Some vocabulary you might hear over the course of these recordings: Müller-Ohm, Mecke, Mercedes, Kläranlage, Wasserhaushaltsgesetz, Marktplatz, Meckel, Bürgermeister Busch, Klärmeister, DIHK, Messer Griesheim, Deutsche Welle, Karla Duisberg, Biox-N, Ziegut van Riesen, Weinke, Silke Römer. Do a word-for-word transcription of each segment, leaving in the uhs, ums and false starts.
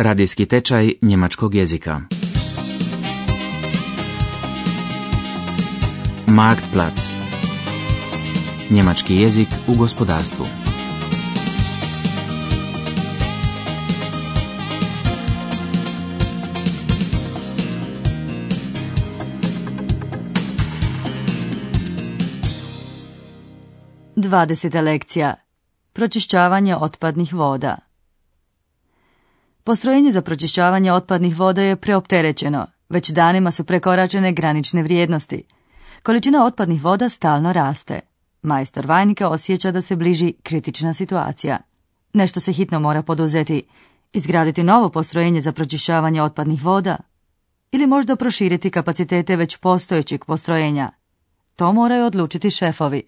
Radijski tečaj njemačkog jezika. Marktplatz. Njemački jezik u gospodarstvu. dvadeseta lekcija. Pročišćavanje otpadnih voda. Postrojenje za pročišćavanje otpadnih voda je preopterećeno. Već danima su prekoračene granične vrijednosti. Količina otpadnih voda stalno raste. Majstor Weinke osjeća da se bliži kritična situacija. Nešto se hitno mora poduzeti. Izgraditi novo postrojenje za pročišćavanje otpadnih voda? Ili možda proširiti kapacitete već postojećeg postrojenja? To moraju odlučiti šefovi.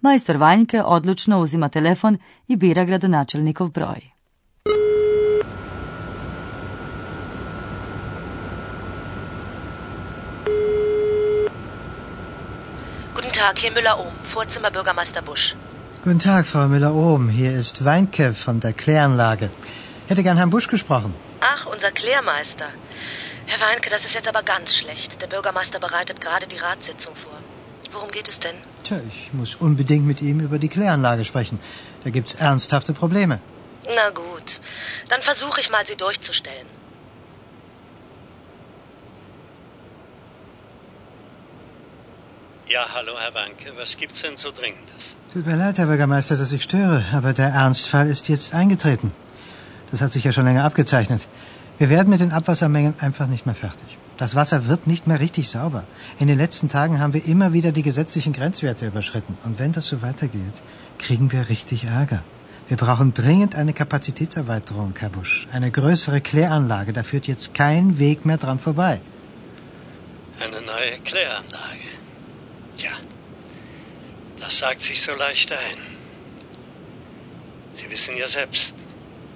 Majstor Weinke odlučno uzima telefon i bira gradonačelnikov broj. Guten Tag, hier Müller-Ohm, Vorzimmer Bürgermeister Busch. Guten Tag, Frau Müller-Ohm, hier ist Weinke von der Kläranlage. Hätte gern Herrn Busch gesprochen. Ach, unser Klärmeister. Herr Weinke, das ist jetzt aber ganz schlecht. Der Bürgermeister bereitet gerade die Ratssitzung vor. Worum geht es denn? Tja, ich muss unbedingt mit ihm über die Kläranlage sprechen. Da gibt's ernsthafte Probleme. Na gut, dann versuche ich mal, sie durchzustellen. Ja, hallo, Herr Weinke, was gibt's denn so Dringendes? Tut mir leid, Herr Bürgermeister, dass ich störe, aber der Ernstfall ist jetzt eingetreten. Das hat sich ja schon länger abgezeichnet. Wir werden mit den Abwassermengen einfach nicht mehr fertig. Das Wasser wird nicht mehr richtig sauber. In den letzten Tagen haben wir immer wieder die gesetzlichen Grenzwerte überschritten. Und wenn das so weitergeht, kriegen wir richtig Ärger. Wir brauchen dringend eine Kapazitätserweiterung, Herr Busch. Eine größere Kläranlage, da führt jetzt kein Weg mehr dran vorbei. Eine neue Kläranlage. Tja, das sagt sich so leicht ein. Sie wissen ja selbst,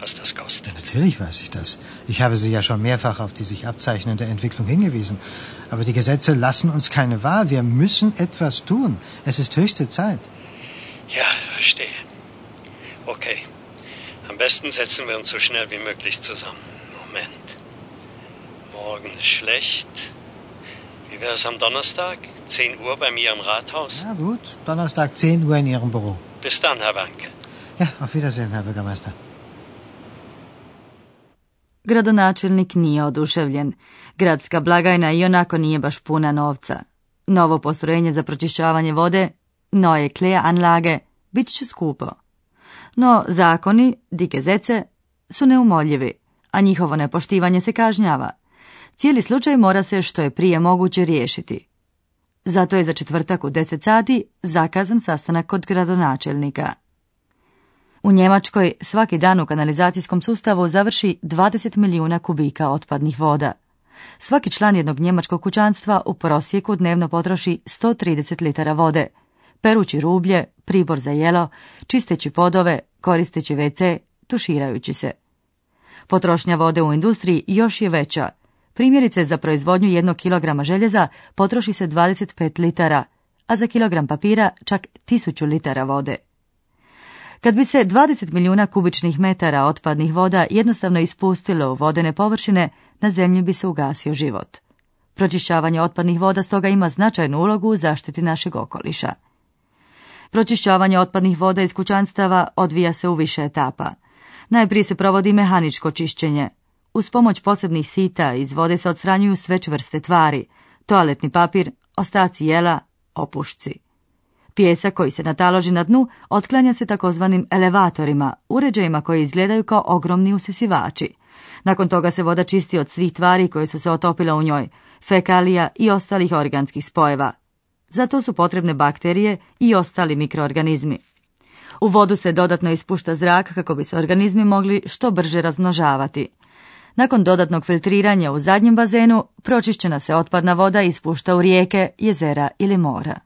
was das kostet. Natürlich weiß ich das. Ich habe Sie ja schon mehrfach auf die sich abzeichnende Entwicklung hingewiesen. Aber die Gesetze lassen uns keine Wahl. Wir müssen etwas tun. Es ist höchste Zeit. Ja, verstehe. Okay. Am besten setzen wir uns so schnell wie möglich zusammen. Moment. Morgen ist schlecht. Wie wäre es am Donnerstag? zehn Uhr bei mir im Rathaus? Ja gut, Donnerstag zehn Uhr in Ihrem Büro. Bis dann, Herr Weinke. Ja, auf Wiedersehen, Herr Bürgermeister. Gradonačelnik nije oduševljen. Gradska blagajna ionako nije baš puna novca. Novo postrojenje za pročišćavanje vode, neue Kläranlage, bit će skupo. No zakoni, die Gesetze, su neumoljivi, a njihovo nepoštivanje se kažnjava. Cijeli slučaj mora se što je prije moguće riješiti. Zato je za četvrtak u deset sati zakazan sastanak kod gradonačelnika. U Njemačkoj svaki dan u kanalizacijskom sustavu završi dvadeset milijuna kubika otpadnih voda. Svaki član jednog njemačkog kućanstva u prosjeku dnevno potroši sto trideset litara vode, perući rublje, pribor za jelo, čisteći podove, koristeći ve ce, tuširajući se. Potrošnja vode u industriji još je veća. Primjerice, za proizvodnju jednog kilograma željeza potroši se dvadeset pet litara, a za kilogram papira čak tisuću litara vode. Kad bi se dvadeset milijuna kubičnih metara otpadnih voda jednostavno ispustilo u vodene površine, na zemlji bi se ugasio život. Pročišćavanje otpadnih voda stoga ima značajnu ulogu u zaštiti našeg okoliša. Pročišćavanje otpadnih voda iz kućanstava odvija se u više etapa. Najprije se provodi mehaničko čišćenje. Uz pomoć posebnih sita iz vode se odstranjuju sve čvrste tvari, toaletni papir, ostaci jela, opušci. Pijesak koji se nataloži na dnu otklanja se takozvanim elevatorima, uređajima koji izgledaju kao ogromni usisivači. Nakon toga se voda čisti od svih tvari koje su se otopile u njoj, fekalija i ostalih organskih spojeva. Za to su potrebne bakterije i ostali mikroorganizmi. U vodu se dodatno ispušta zrak kako bi se organizmi mogli što brže razmnožavati. Nakon dodatnog filtriranja u zadnjem bazenu, pročišćena se otpadna voda ispušta u rijeke, jezera ili mora.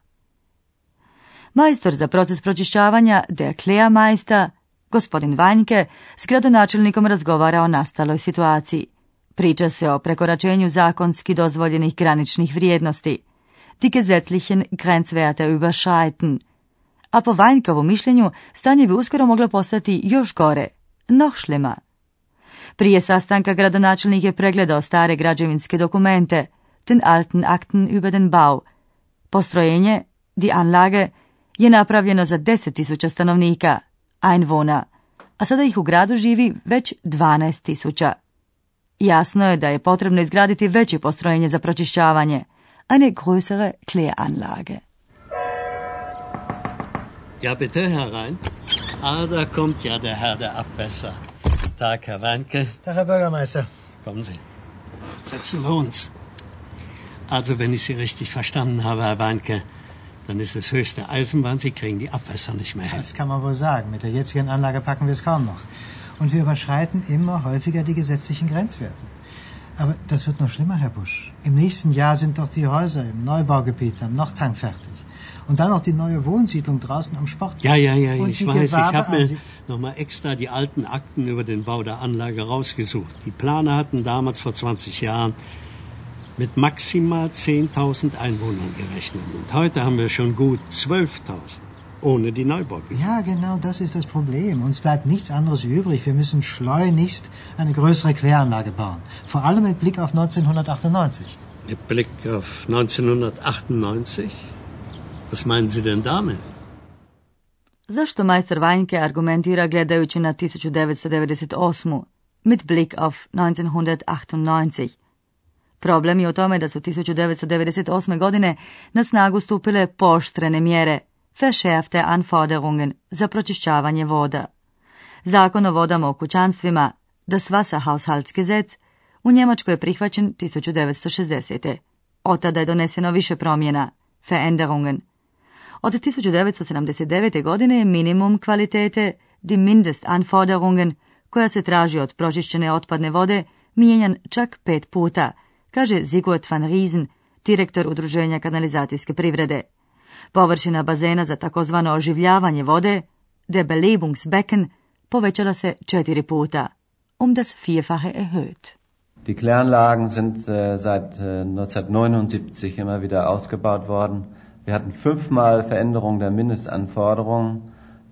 Majstor za proces pročišćavanja, der Klärmeister, gospodin Weinke, s gradonačelnikom razgovara o nastaloj situaciji. Priča se o prekoračenju zakonski dozvoljenih graničnih vrijednosti, die gesetzlichen Grenzwerte überschreiten. A po Weinkovu mišljenju, stanje bi uskoro moglo postati još gore, noch schlimmer. Prije sastanka gradonačelnik je pregledao stare građevinske dokumente, den alten Akten über den Bau. Postrojenje, die Anlage, je napravljeno za deset tisuća stanovnika, Einwohner, a sada ih u gradu živi već dvanaest tisuća. Jasno je da je potrebno izgraditi veće postrojenje za pročišćavanje, eine größere Kläranlage. Ja, bitte, herein. Ah, da kommt ja der Herr der Abwässer. Tag, Herr Weinke. Tag, Herr Bürgermeister. Kommen Sie. Setzen wir uns. Also, wenn ich Sie richtig verstanden habe, Herr Weinke, dann ist es höchste Eisenbahn, Sie kriegen die Abwässer nicht mehr hin. Das kann man wohl sagen. Mit der jetzigen Anlage packen wir es kaum noch. Und wir überschreiten immer häufiger die gesetzlichen Grenzwerte. Aber das wird noch schlimmer, Herr Busch. Im nächsten Jahr sind doch die Häuser im Neubaugebiet am Nordhang fertig. Und dann noch die neue Wohnsiedlung draußen am Sportplatz. Ja, ja, ja, ich weiß, ich habe mir nochmal extra die alten Akten über den Bau der Anlage rausgesucht. Die Planer hatten damals vor zwanzig Jahren mit maximal zehntausend Einwohnern gerechnet. Und heute haben wir schon gut zwölftausend, ohne die Neubaugebiete. Ja, genau, das ist das Problem. Uns bleibt nichts anderes übrig. Wir müssen schleunigst eine größere Kläranlage bauen. Vor allem mit Blick auf neunzehnhundertachtundneunzig. Mit Blick auf neunzehnhundertachtundneunzig? Was meinen Sie denn damit? Zašto majster Weinke argumentira gledajući na tisuću devetsto devedeset osam. Mit Blick auf neunzehnhundertachtundneunzig. Problem je u tome da su tisuću devetsto devedeset osme. godine na snagu stupile poštrene mjere, verschärfte Anforderungen, za pročišćavanje voda. Zakon o vodama u kućanstvima, das Wasserhaushaltsgesetz, u Njemačkoj je prihvaćen tisuću devetsto šezdesete. Od tada je doneseno više promjena, Veränderungen. Od tisuću devetsto sedamdeset devete. godine je minimum kvalitete, die Mindestanforderungen, koja se traži od pročišćene otpadne vode, mijenjan čak pet puta, kaže Ziegut van Riesen, direktor Udruženja kanalizacijske privrede. Površina bazena za takozvano oživljavanje vode, der Belebungsbecken, povećala se četiri puta, um das Vierfache erhöht. Die Kläranlagen sind äh, seit äh, neunzehnhundertneunundsiebzig immer wieder ausgebaut worden. Wir hatten fünfmal Veränderungen der Mindestanforderungen.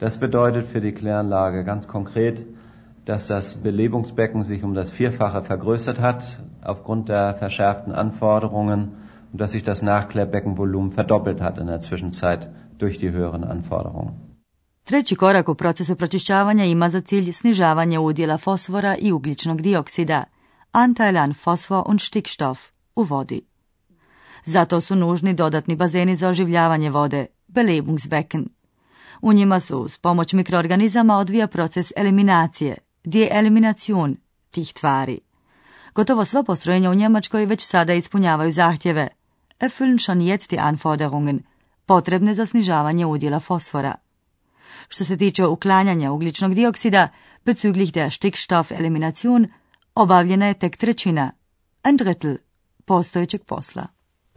Das bedeutet für die Kläranlage ganz konkret, dass das Belebungsbecken sich um das Vierfache vergrößert hat, aufgrund der verschärften Anforderungen, und dass sich das Nachklärbecken-Volumen verdoppelt hat in der Zwischenzeit durch die höheren Anforderungen. Treći korak u procesu pročišćavanja ima za cilj snižavanje udjela fosfora i ugljičnog dioksida, Anteil an Phosphor und Stickstoff, u vodi. Zato su nužni dodatni bazeni za oživljavanje vode, Belebungsbecken. U njima su uz pomoć mikroorganizama odvija proces eliminacije, die Elimination, tih tvari. Gotovo sva postrojenja u Njemačkoj već sada ispunjavaju zahtjeve, erfüllen schon jetzt die Anforderungen, potrebne za snižavanje udjela fosfora. Što se tiče uklanjanja ugljičnog dioksida, bezüglich der Stickstoffelimination, obavljena je tek trećina, ein Drittel, postojećeg posla.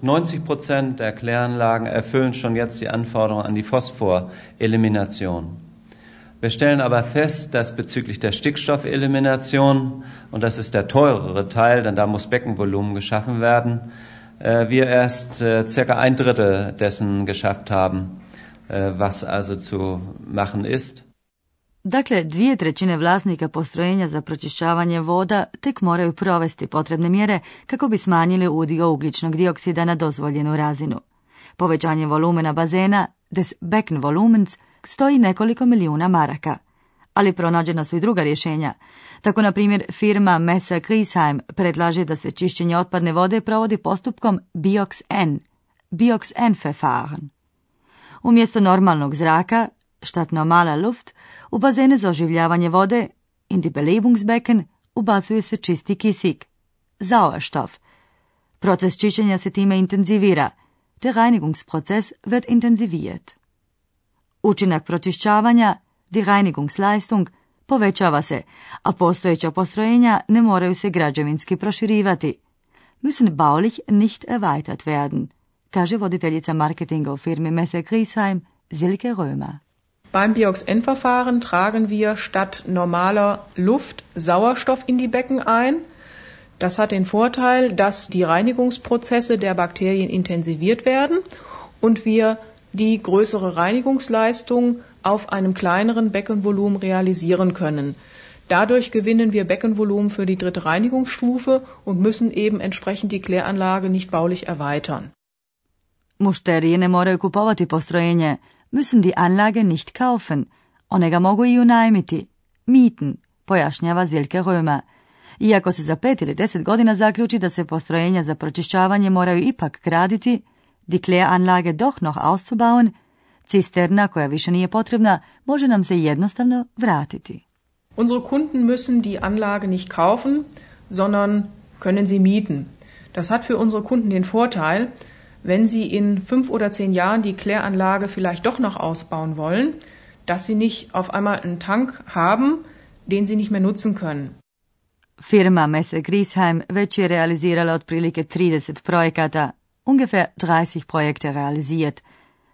neunzig Prozent der Kläranlagen erfüllen schon jetzt die Anforderungen an die Phosphorelimination. Wir stellen aber fest, dass bezüglich der Stickstoffelimination, und das ist der teurere Teil, denn da muss Beckenvolumen geschaffen werden, wir erst circa ein Drittel dessen geschafft haben, was also zu machen ist. Dakle, dvije trećine vlasnika postrojenja za pročišćavanje voda tek moraju provesti potrebne mjere kako bi smanjili udio ugljičnog dioksida na dozvoljenu razinu. Povećanje volumena bazena, des Beckenvolumens, stoji nekoliko milijuna maraka. Ali pronađena su i druga rješenja. Tako, na primjer, firma Messer Griesheim predlaže da se čišćenje otpadne vode provodi postupkom Biox-N, Biox-N-Verfahren. Umjesto normalnog zraka, statt normaler Luft, u bazene za oživljavanje vode, in die Belebungsbecken, ubacuje se čisti kisik, Sauerstoff. Proces čišćenja se time intenzivira, der Reinigungsprozess wird intensiviert. Učinak pročišćavanja, die Reinigungsleistung, povećava se, a postojeća postrojenja ne moraju se građevinski proširivati, müssen baulich nicht erweitert werden, kaže voditeljica marketinga u firmi Messer Griesheim, Silke Römer. Beim Biox-N-Verfahren tragen wir statt normaler Luft Sauerstoff in die Becken ein. Das hat den Vorteil, dass die Reinigungsprozesse der Bakterien intensiviert werden und wir die größere Reinigungsleistung auf einem kleineren Beckenvolumen realisieren können. Dadurch gewinnen wir Beckenvolumen für die dritte Reinigungsstufe und müssen eben entsprechend die Kläranlage nicht baulich erweitern. Mušterije ne moraju kupovati postrojenje, müssen die Anlage nicht kaufen. One ga mogu i unajmiti, mieten, pojašnjava Silke Römer. Iako se za pet ili deset godina zaključi da se postrojenja za pročišćavanje moraju ipak graditi, die Kläranlage doch noch auszubauen, cisterna koja više nije potrebna može nam se jednostavno vratiti. Unsere Kunden müssen die Anlage nicht kaufen, sondern können sie mieten. Das hat für unsere Kunden den Vorteil, wenn sie in fünf oder zehn Jahren die Kläranlage vielleicht doch noch ausbauen wollen, dass sie nicht auf einmal einen Tank haben, den sie nicht mehr nutzen können. Firma Messer Griesheim već je realizirala otprilike trideset projekata, ungefähr dreißig Projekte realisiert,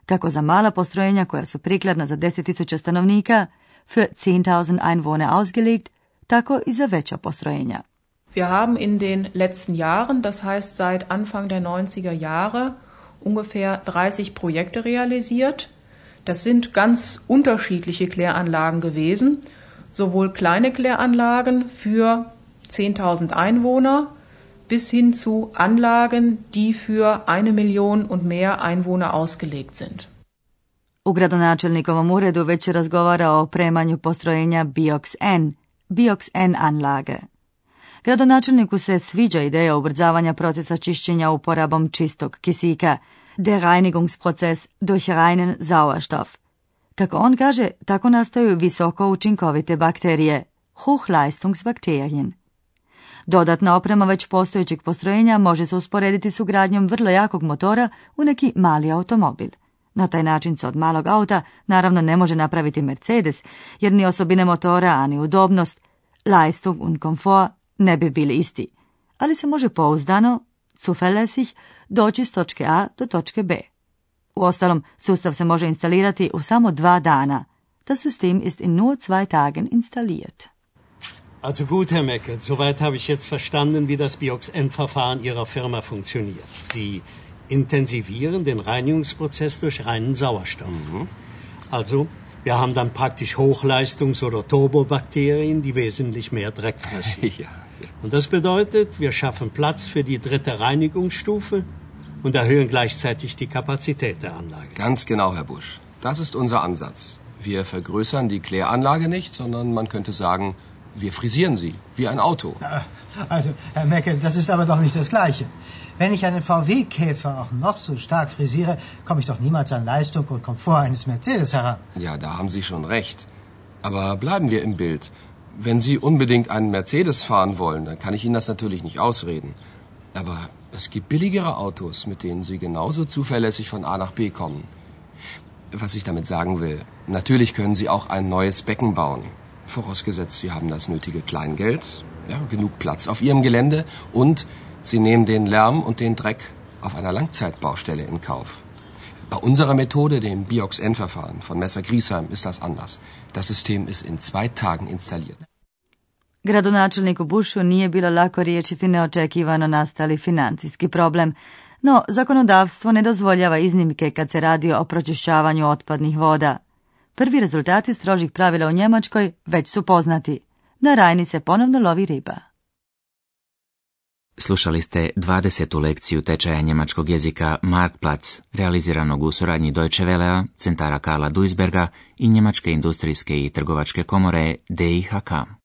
kako za mala postrojenja koja su prikladna za deset tisuća stanovnika, für zehntausend Einwohner ausgelegt, tako i za veća postrojenja. Wir haben in den letzten Jahren, das heißt seit Anfang der neunziger Jahre, ungefähr dreißig Projekte realisiert. Das sind ganz unterschiedliche Kläranlagen gewesen, sowohl kleine Kläranlagen für zehntausend Einwohner bis hin zu Anlagen, die für eine Million und mehr Einwohner ausgelegt sind. U gradonačelnikovom uredu već je razgovarao o opremanju postrojenja Biox-N, Biox-N anlage. Gradonačelniku se sviđa ideja ubrzavanja procesa čišćenja uporabom čistog kisika, der Reinigungsprozess durch reinen Sauerstoff. Kako on kaže, tako nastaju visoko učinkovite bakterije, Hochleistungsbakterien. Dodatna oprema već postojećeg postrojenja može se usporediti s ugradnjom vrlo jakog motora u neki mali automobil. Na taj način se od malog auta naravno ne može napraviti Mercedes, jer ni osobine motora, ani udobnost, Leistung und Komfort ne bi bili isti, ali se može pouzdano, zuverlässig, doći s točke A do točke B. Uostalom, sustav se može instalirati u samo dva dana. Das System ist in nur zwei Tagen installiert. Also gut, Herr Mecke, soweit habe ich jetzt verstanden, wie das Biox-N-Verfahren Ihrer Firma funktioniert. Sie intensivieren den Reinigungsprozess durch reinen Sauerstoff. Mhm. Also, wir haben dann praktisch Hochleistungs- oder Turbobakterien, die wesentlich mehr Dreck fressen. Ja, ja. Und das bedeutet, wir schaffen Platz für die dritte Reinigungsstufe und erhöhen gleichzeitig die Kapazität der Anlage. Ganz genau, Herr Busch. Das ist unser Ansatz. Wir vergrößern die Kläranlage nicht, sondern man könnte sagen, wir frisieren sie, wie ein Auto. Also, Herr Meckel, das ist aber doch nicht das Gleiche. Wenn ich einen V W-Käfer auch noch so stark frisiere, komme ich doch niemals an Leistung und Komfort eines Mercedes heran. Ja, da haben Sie schon recht. Aber bleiben wir im Bild. Wenn Sie unbedingt einen Mercedes fahren wollen, dann kann ich Ihnen das natürlich nicht ausreden. Aber es gibt billigere Autos, mit denen Sie genauso zuverlässig von A nach B kommen. Was ich damit sagen will, natürlich können Sie auch ein neues Becken bauen. Vorausgesetzt, Sie haben das nötige Kleingeld, ja, genug Platz auf Ihrem Gelände und Sie nehmen den Lärm und den Dreck auf einer Langzeitbaustelle in Kauf. Bei unserer Methode, dem Biox-N-Verfahren von Messer Griesheim, ist das anders. Das System ist in zwei Tagen installiert. Gradonačelniku Bushu nije bilo lako riješiti neočekivano nastali financijski problem, no zakonodavstvo ne dozvoljava iznimke kad se radi o pročišćavanju otpadnih voda. Prvi rezultati strožih pravila u Njemačkoj već su poznati. Na Rajni se ponovno lovi riba. Slušali ste dvadesetu lekciju tečaja njemačkog jezika Marktplatz, realiziranog u suradnji Deutsche Wellea, centara Karla Duisberga i Njemačke industrijske i trgovačke komore D I H K.